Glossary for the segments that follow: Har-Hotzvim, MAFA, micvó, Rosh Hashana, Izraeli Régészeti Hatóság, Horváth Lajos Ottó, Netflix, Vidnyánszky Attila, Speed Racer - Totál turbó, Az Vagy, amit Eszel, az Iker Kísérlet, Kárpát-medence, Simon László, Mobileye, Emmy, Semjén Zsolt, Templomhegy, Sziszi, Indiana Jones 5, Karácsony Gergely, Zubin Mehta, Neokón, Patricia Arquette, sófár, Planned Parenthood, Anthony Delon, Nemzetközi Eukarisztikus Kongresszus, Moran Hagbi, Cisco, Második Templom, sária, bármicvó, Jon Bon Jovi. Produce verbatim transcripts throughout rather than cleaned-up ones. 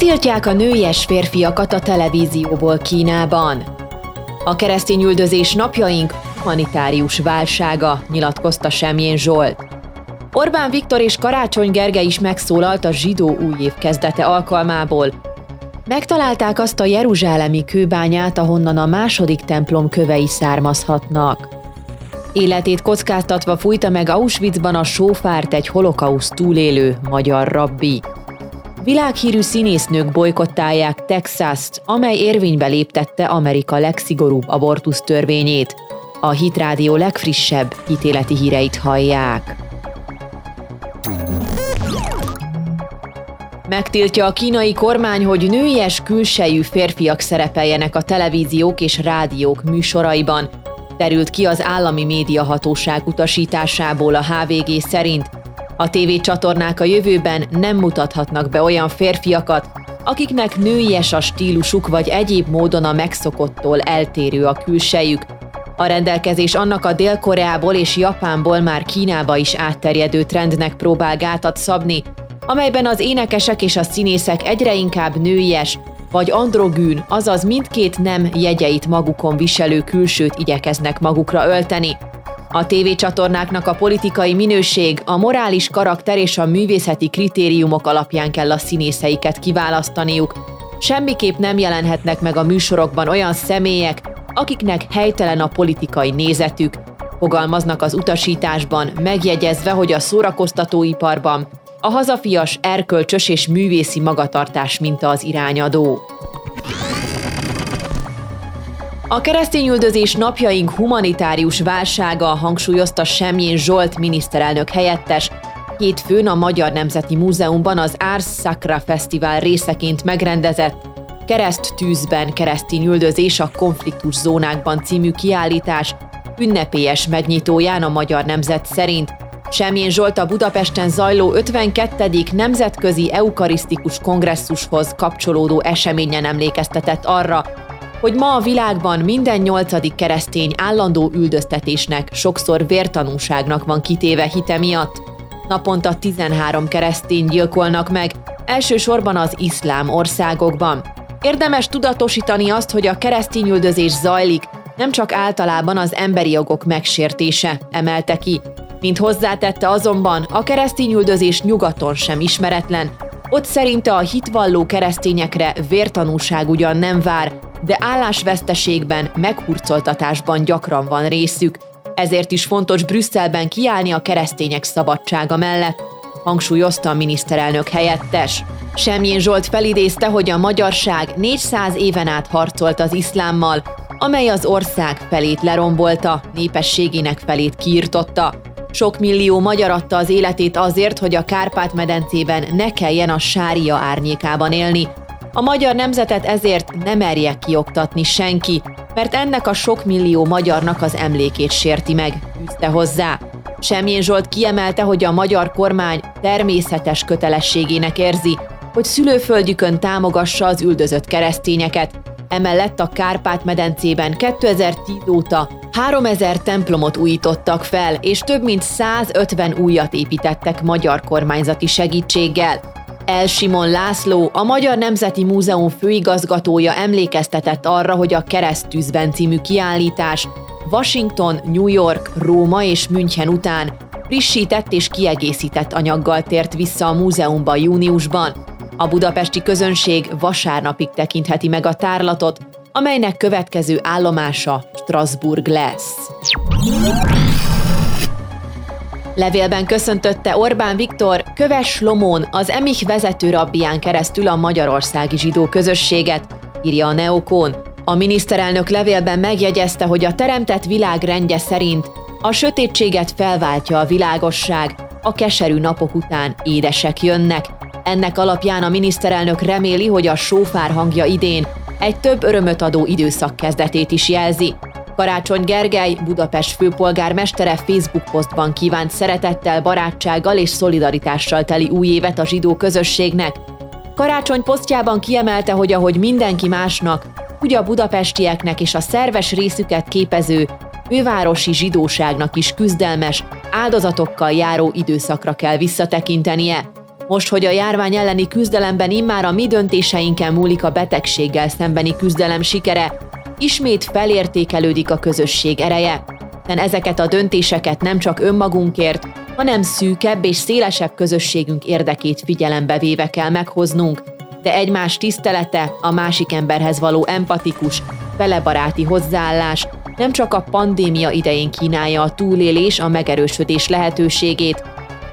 Kitiltják a nőies férfiakat a televízióból Kínában. A keresztény üldözés napjaink humanitárius válsága, nyilatkozta Semjén Zsolt. Orbán Viktor és Karácsony Gergely is megszólalt a zsidó új év kezdete alkalmából. Megtalálták azt a jeruzsálemi kőbányát, ahonnan a második templom kövei származhatnak. Életét kockáztatva fújta meg Auschwitzban a sófárt egy holokauszt túlélő magyar rabbi. Világhírű színésznők bojkottálják Texast, amely érvénybe léptette Amerika legszigorúbb abortusz törvényét. A Hit Rádió legfrissebb ítéleti híreit hallják. Megtiltja a kínai kormány, hogy nőies külsejű férfiak szerepeljenek a televíziók és rádiók műsoraiban. Terült ki az állami médiahatóság utasításából a há vé gé szerint. A tévécsatornák a jövőben nem mutathatnak be olyan férfiakat, akiknek nőies a stílusuk vagy egyéb módon a megszokottól eltérő a külsejük. A rendelkezés annak a Dél-Koreából és Japánból már Kínába is átterjedő trendnek próbál gátat szabni, amelyben az énekesek és a színészek egyre inkább nőies vagy androgűn, azaz mindkét nem jegyeit magukon viselő külsőt igyekeznek magukra ölteni. A tévécsatornáknak a politikai minőség, a morális karakter és a művészeti kritériumok alapján kell a színészeiket kiválasztaniuk. Semmiképp nem jelenhetnek meg a műsorokban olyan személyek, akiknek helytelen a politikai nézetük. Fogalmaznak az utasításban, megjegyezve, hogy a szórakoztatóiparban a hazafias, erkölcsös és művészi magatartás minta az irányadó. A keresztényüldözés napjaink humanitárius válsága, hangsúlyozta Semjén Zsolt miniszterelnök helyettes. Hétfőn a Magyar Nemzeti Múzeumban az Ars Sacra Fesztivál részeként megrendezett Kereszt tűzben keresztényüldözés a konfliktus zónákban című kiállítás ünnepélyes megnyitóján a Magyar Nemzet szerint. Semjén Zsolt a Budapesten zajló ötvenkettedik Nemzetközi Eukarisztikus Kongresszushoz kapcsolódó eseményen emlékeztetett arra, hogy ma a világban minden nyolcadik keresztény állandó üldöztetésnek, sokszor vértanúságnak van kitéve hite miatt. Naponta tizenhárom keresztény gyilkolnak meg, elsősorban az iszlám országokban. Érdemes tudatosítani azt, hogy a keresztényüldözés zajlik, nem csak általában az emberi jogok megsértése, emelte ki. Mint hozzátette azonban, a keresztényüldözés nyugaton sem ismeretlen. Ott szerinte a hitvalló keresztényekre vértanúság ugyan nem vár, de állásveszteségben, meghurcoltatásban gyakran van részük. Ezért is fontos Brüsszelben kiállni a keresztények szabadsága mellett, hangsúlyozta a miniszterelnök helyettes. Semjén Zsolt felidézte, hogy a magyarság négyszáz éven át harcolt az iszlámmal, amely az ország felét lerombolta, népességének felét kiirtotta. Sok millió magyar adta az életét azért, hogy a Kárpát-medencében ne kelljen a sária árnyékában élni. A magyar nemzetet ezért nem merje kioktatni senki, mert ennek a sok millió magyarnak az emlékét sérti meg, fűzte hozzá. Semjén Zsolt kiemelte, hogy a magyar kormány természetes kötelességének érzi, hogy szülőföldjükön támogassa az üldözött keresztényeket. Emellett a Kárpát-medencében kétezer-tíz óta háromezer templomot újítottak fel, és több mint százötven újat építettek magyar kormányzati segítséggel. El Simon László, a Magyar Nemzeti Múzeum főigazgatója emlékeztetett arra, hogy a Kereszttűzben című kiállítás Washington, New York, Róma és München után frissített és kiegészített anyaggal tért vissza a múzeumba júniusban. A budapesti közönség vasárnapig tekintheti meg a tárlatot, amelynek következő állomása Strasbourg lesz. Levélben köszöntötte Orbán Viktor Köves Lomon, az Emich vezető rabbián keresztül a magyarországi zsidó közösséget, írja a Neokón. A miniszterelnök levélben megjegyezte, hogy a teremtett világ rendje szerint a sötétséget felváltja a világosság, a keserű napok után édesek jönnek. Ennek alapján a miniszterelnök reméli, hogy a sófár hangja idén egy több örömöt adó időszak kezdetét is jelzi. Karácsony Gergely, Budapest főpolgármestere Facebook posztban kívánt szeretettel, barátsággal és szolidaritással teli új évet a zsidó közösségnek. Karácsony posztjában kiemelte, hogy ahogy mindenki másnak, úgy a budapestieknek és a szerves részüket képező fővárosi zsidóságnak is küzdelmes, áldozatokkal járó időszakra kell visszatekintenie. Most, hogy a járvány elleni küzdelemben immár a mi döntéseinken múlik a betegséggel szembeni küzdelem sikere, ismét felértékelődik a közösség ereje. De ezeket a döntéseket nem csak önmagunkért, hanem szűkebb és szélesebb közösségünk érdekét figyelembe véve kell meghoznunk, de egymás tisztelete, a másik emberhez való empatikus, felebaráti hozzáállás nem csak a pandémia idején kínálja a túlélés, a megerősödés lehetőségét.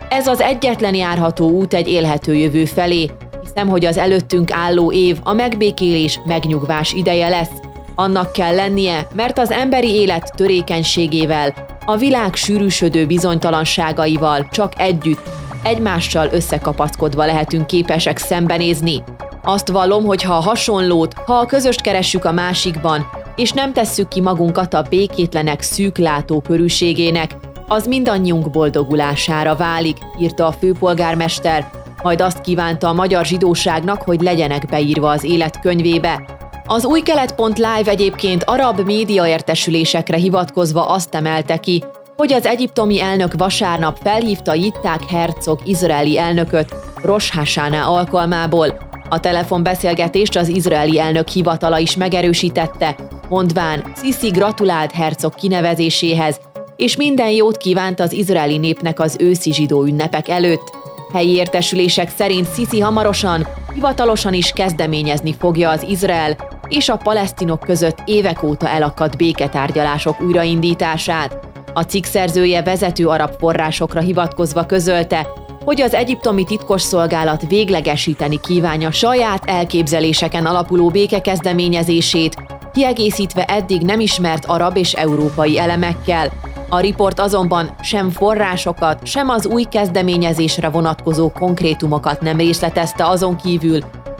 Ez az egyetlen járható út egy élhető jövő felé. Hiszem, hogy az előttünk álló év a megbékélés, megnyugvás ideje lesz. Annak kell lennie, mert az emberi élet törékenységével, a világ sűrűsödő bizonytalanságaival csak együtt, egymással összekapaszkodva lehetünk képesek szembenézni. Azt vallom, hogy ha a hasonlót, ha a közöst keressük a másikban, és nem tesszük ki magunkat a békétlenek szűklátó körülségének, az mindannyiunk boldogulására válik, írta a főpolgármester, majd azt kívánta a magyar zsidóságnak, hogy legyenek beírva az életkönyvébe. Az újkelet.live egyébként arab médiaértesülésekre hivatkozva azt emelte ki, hogy az egyiptomi elnök vasárnap felhívta Jitták Herzog izraeli elnököt Rosh Hashana alkalmából. A telefonbeszélgetést az izraeli elnök hivatala is megerősítette, mondván Sziszi gratulált Herzog kinevezéséhez, és minden jót kívánt az izraeli népnek az őszi zsidó ünnepek előtt. Helyi értesülések szerint Sziszi hamarosan, hivatalosan is kezdeményezni fogja az Izrael és a palesztinok között évek óta elakadt béketárgyalások újraindítását. A cikk szerzője vezető arab forrásokra hivatkozva közölte, hogy az egyiptomi titkosszolgálat véglegesíteni kívánja saját elképzeléseken alapuló békekezdeményezését, kiegészítve eddig nem ismert arab és európai elemekkel. A riport azonban sem forrásokat, sem az új kezdeményezésre vonatkozó konkrétumokat nem részletezte azon kívül,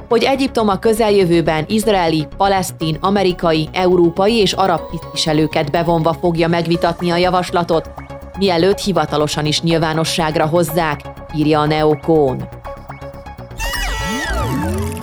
hogy Egyiptom a közeljövőben izraeli, palesztin, amerikai, európai és arab tisztviselőket bevonva fogja megvitatni a javaslatot, mielőtt hivatalosan is nyilvánosságra hozzák, írja a Neokón.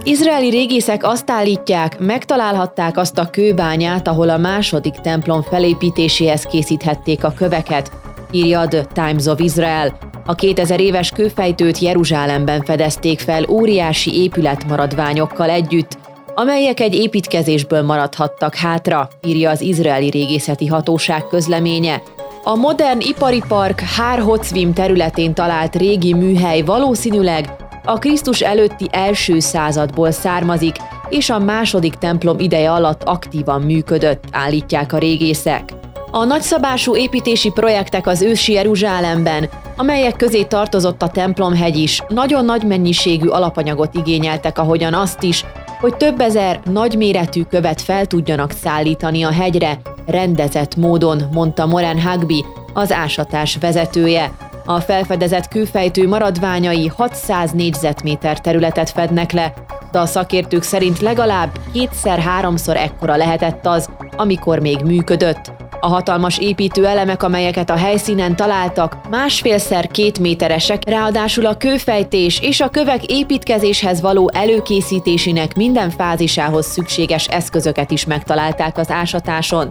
Izraeli régészek azt állítják, megtalálhatták azt a kőbányát, ahol a második templom felépítéséhez készíthették a köveket, írja a The Times of Israel. A kétezer éves kőfejtőt Jeruzsálemben fedezték fel óriási épületmaradványokkal együtt, amelyek egy építkezésből maradhattak hátra, írja az Izraeli Régészeti Hatóság közleménye. A modern ipari park Har-Hotzvim területén talált régi műhely valószínűleg a Krisztus előtti első századból származik, és a második templom ideje alatt aktívan működött, állítják a régészek. A nagyszabású építési projektek az ősi Jeruzsálemben, amelyek közé tartozott a Templomhegy is, nagyon nagy mennyiségű alapanyagot igényeltek, ahogyan azt is, hogy több ezer nagyméretű követ fel tudjanak szállítani a hegyre, rendezett módon, mondta Moran Hagbi, az ásatás vezetője. A felfedezett kőfejtő maradványai hatszáz négyzetméter területet fednek le, de a szakértők szerint legalább kétszer-háromszor ekkora lehetett az, amikor még működött. A hatalmas építő elemek, amelyeket a helyszínen találtak, másfélszer két méteresek, ráadásul a kőfejtés és a kövek építkezéshez való előkészítésének minden fázisához szükséges eszközöket is megtalálták az ásatáson.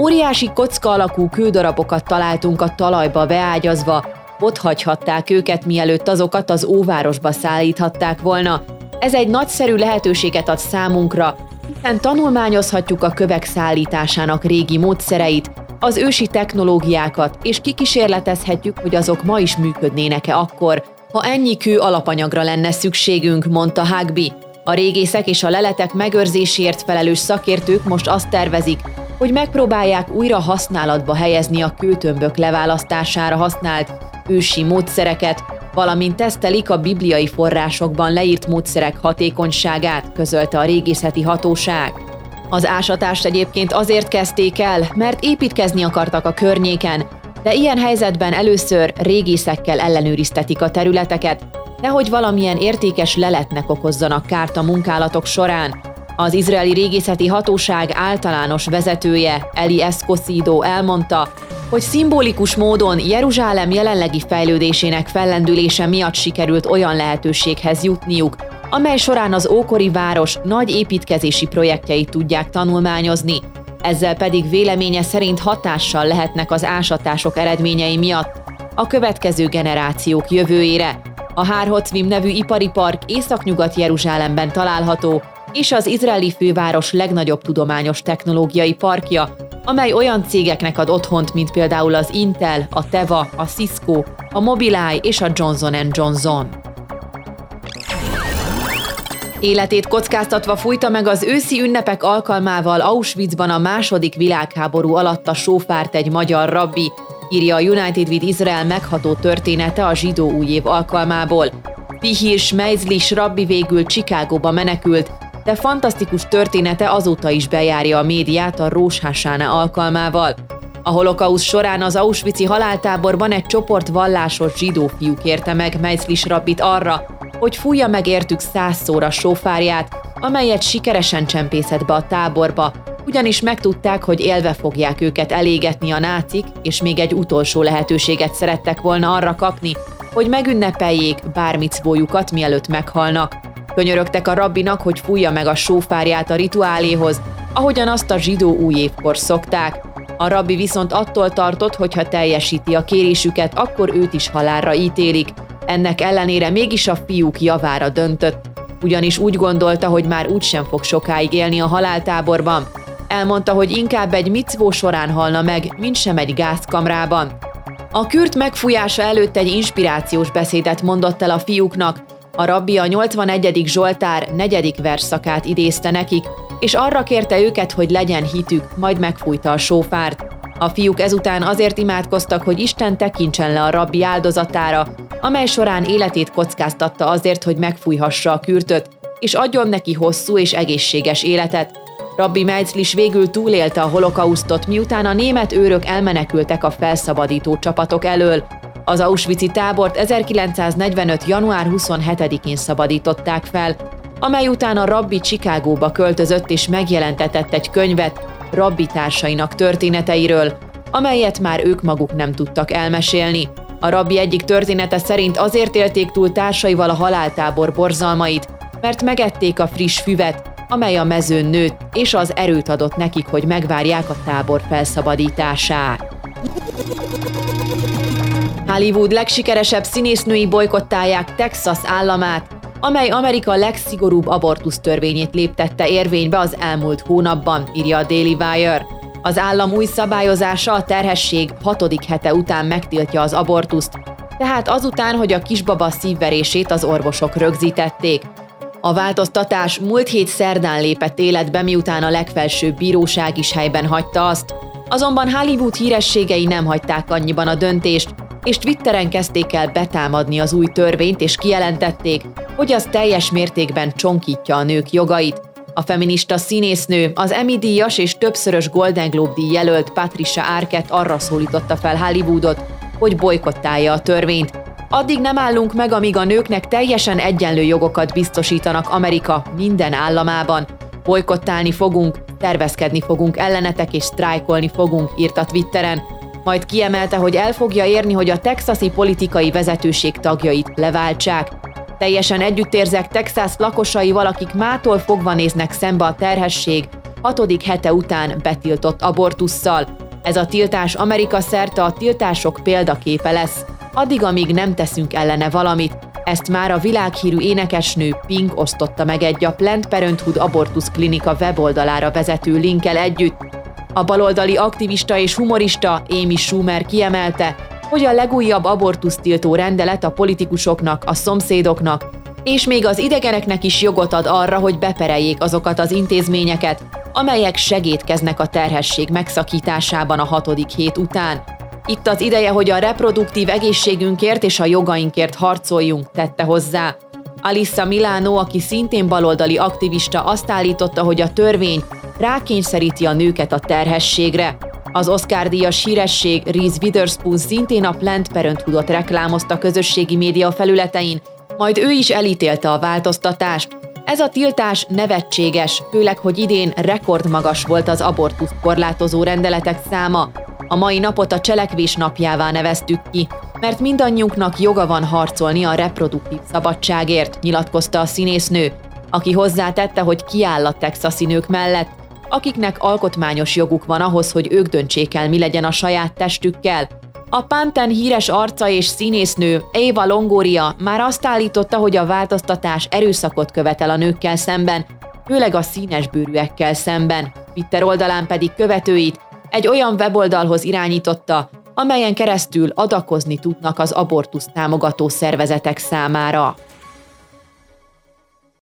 Óriási kocka alakú kődarabokat találtunk a talajba beágyazva, ott hagyhatták őket, mielőtt azokat az óvárosba szállíthatták volna. Ez egy nagyszerű lehetőséget ad számunkra, hiszen tanulmányozhatjuk a kövek szállításának régi módszereit, az ősi technológiákat, és kikísérletezhetjük, hogy azok ma is működnének-e akkor, ha ennyi kő alapanyagra lenne szükségünk, mondta Hagbi. A régészek és a leletek megőrzéséért felelős szakértők most azt tervezik, hogy megpróbálják újra használatba helyezni a kőtömbök leválasztására használt ősi módszereket, valamint tesztelik a bibliai forrásokban leírt módszerek hatékonyságát, közölte a régészeti hatóság. Az ásatást egyébként azért kezdték el, mert építkezni akartak a környéken, de ilyen helyzetben először régészekkel ellenőriztetik a területeket, nehogy valamilyen értékes leletnek okozzanak kárt a munkálatok során. Az izraeli régészeti hatóság általános vezetője, Eli Eskosido elmondta, hogy szimbolikus módon Jeruzsálem jelenlegi fejlődésének fellendülése miatt sikerült olyan lehetőséghez jutniuk, amely során az ókori város nagy építkezési projektjeit tudják tanulmányozni. Ezzel pedig véleménye szerint hatással lehetnek az ásatások eredményei miatt a következő generációk jövőjére. A Har-Hotzvim nevű ipari park Északnyugat-Jeruzsálemben található, és az izraeli főváros legnagyobb tudományos technológiai parkja, amely olyan cégeknek ad otthont, mint például az Intel, a Teva, a Cisco, a Mobileye és a Johnson és Johnson. Életét kockáztatva fújta meg az őszi ünnepek alkalmával Auschwitzban a második világháború alatt a sófárt egy magyar rabbi, írja a United with Israel megható története a zsidó újév alkalmából. Pihis Meisels rabbi végül Chicagóba menekült, de fantasztikus története azóta is bejárja a médiát a Rosh Hashana alkalmával. A holokausz során az auschwitzi haláltáborban egy csoport vallásos zsidó fiúk kérte meg Meisels rabbit arra, hogy fújja meg értük százszóra sófárját, amelyet sikeresen csempészett be a táborba, ugyanis megtudták, hogy élve fogják őket elégetni a nácik, és még egy utolsó lehetőséget szerettek volna arra kapni, hogy megünnepeljék bármicvójukat, mielőtt meghalnak. Könyörögtek a rabbinak, hogy fújja meg a sófárját a rituáléhoz, ahogyan azt a zsidó újévkor szokták. A rabbi viszont attól tartott, hogy ha teljesíti a kérésüket, akkor őt is halálra ítélik. Ennek ellenére mégis a fiúk javára döntött, ugyanis úgy gondolta, hogy már úgysem fog sokáig élni a haláltáborban. Elmondta, hogy inkább egy micvó során halna meg, mint sem egy gázkamrában. A kürt megfújása előtt egy inspirációs beszédet mondott el a fiúknak. A rabbi a nyolcvanegyedik Zsoltár negyedik versszakát idézte nekik, és arra kérte őket, hogy legyen hitük, majd megfújta a sófárt. A fiúk ezután azért imádkoztak, hogy Isten tekintsen le a rabbi áldozatára, amely során életét kockáztatta azért, hogy megfújhassa a kürtöt, és adjon neki hosszú és egészséges életet. Rabbi Meisels végül túlélte a holokausztot, miután a német őrök elmenekültek a felszabadító csapatok elől. Az auschwitzi tábort ezerkilencszáznegyvenöt. január huszonhetedikén szabadították fel, amely után a rabbi Chicagóba költözött és megjelentetett egy könyvet rabbi társainak történeteiről, amelyet már ők maguk nem tudtak elmesélni. A rabbi egyik története szerint azért élték túl társaival a haláltábor borzalmait, mert megették a friss füvet, amely a mezőn nőtt, és az erőt adott nekik, hogy megvárják a tábor felszabadítását. Hollywood legsikeresebb színésznői bojkottálják Texas államát, amely Amerika legszigorúbb abortusz törvényét léptette érvénybe az elmúlt hónapban, írja a Daily Wire. Az állam új szabályozása a terhesség hatodik hete után megtiltja az abortuszt, tehát azután, hogy a kisbaba szívverését az orvosok rögzítették. A változtatás múlt hét szerdán lépett életbe, miután a legfelsőbb bíróság is helyben hagyta azt. Azonban Hollywood hírességei nem hagyták annyiban a döntést, és Twitteren kezdték el betámadni az új törvényt, és kijelentették, hogy az teljes mértékben csonkítja a nők jogait. A feminista színésznő, az Emmy díjas és többszörös Golden Globe díj jelölt Patricia Arquette arra szólította fel Hollywoodot, hogy bojkottálja a törvényt. Addig nem állunk meg, amíg a nőknek teljesen egyenlő jogokat biztosítanak Amerika minden államában. Bojkottálni fogunk, tervezkedni fogunk ellenetek és sztrájkolni fogunk, írta Twitteren. Majd kiemelte, hogy el fogja érni, hogy a texasi politikai vezetőség tagjait leváltsák. Teljesen együttérzek Texas lakosaival, akik mától fogva néznek szembe a terhesség hatodik hete után betiltott abortusszal. Ez a tiltás Amerika szerte a tiltások példaképe lesz, addig, amíg nem teszünk ellene valamit. Ezt már a világhírű énekesnő Pink osztotta meg egy a Planned Parenthood abortusz klinika weboldalára vezető linkkel együtt. A baloldali aktivista és humorista Amy Schumer kiemelte, hogy a legújabb abortusztiltó rendelet a politikusoknak, a szomszédoknak és még az idegeneknek is jogot ad arra, hogy bepereljék azokat az intézményeket, amelyek segédkeznek a terhesség megszakításában a hatodik hét után. Itt az ideje, hogy a reproduktív egészségünkért és a jogainkért harcoljunk, tette hozzá. Alissa Milano, aki szintén baloldali aktivista, azt állította, hogy a törvény rákényszeríti a nőket a terhességre. Az Oscar-díjas híresség Reese Witherspoon szintén a Planned Parenthoodot reklámozta közösségi média felületein, majd ő is elítélte a változtatást. Ez a tiltás nevetséges, főleg, hogy idén rekordmagas volt az abortuszt korlátozó rendeletek száma. A mai napot a cselekvés napjává neveztük ki, mert mindannyiunknak joga van harcolni a reproduktív szabadságért, nyilatkozta a színésznő, aki hozzátette, hogy kiáll a texasi nők mellett, akiknek alkotmányos joguk van ahhoz, hogy ők döntsék el, mi legyen a saját testükkel. A Panten híres arca és színésznő Eva Longoria már azt állította, hogy a változtatás erőszakot követel a nőkkel szemben, főleg a színesbőrűekkel szemben. Twitter oldalán pedig követőit egy olyan weboldalhoz irányította, amelyen keresztül adakozni tudnak az abortuszt támogató szervezetek számára.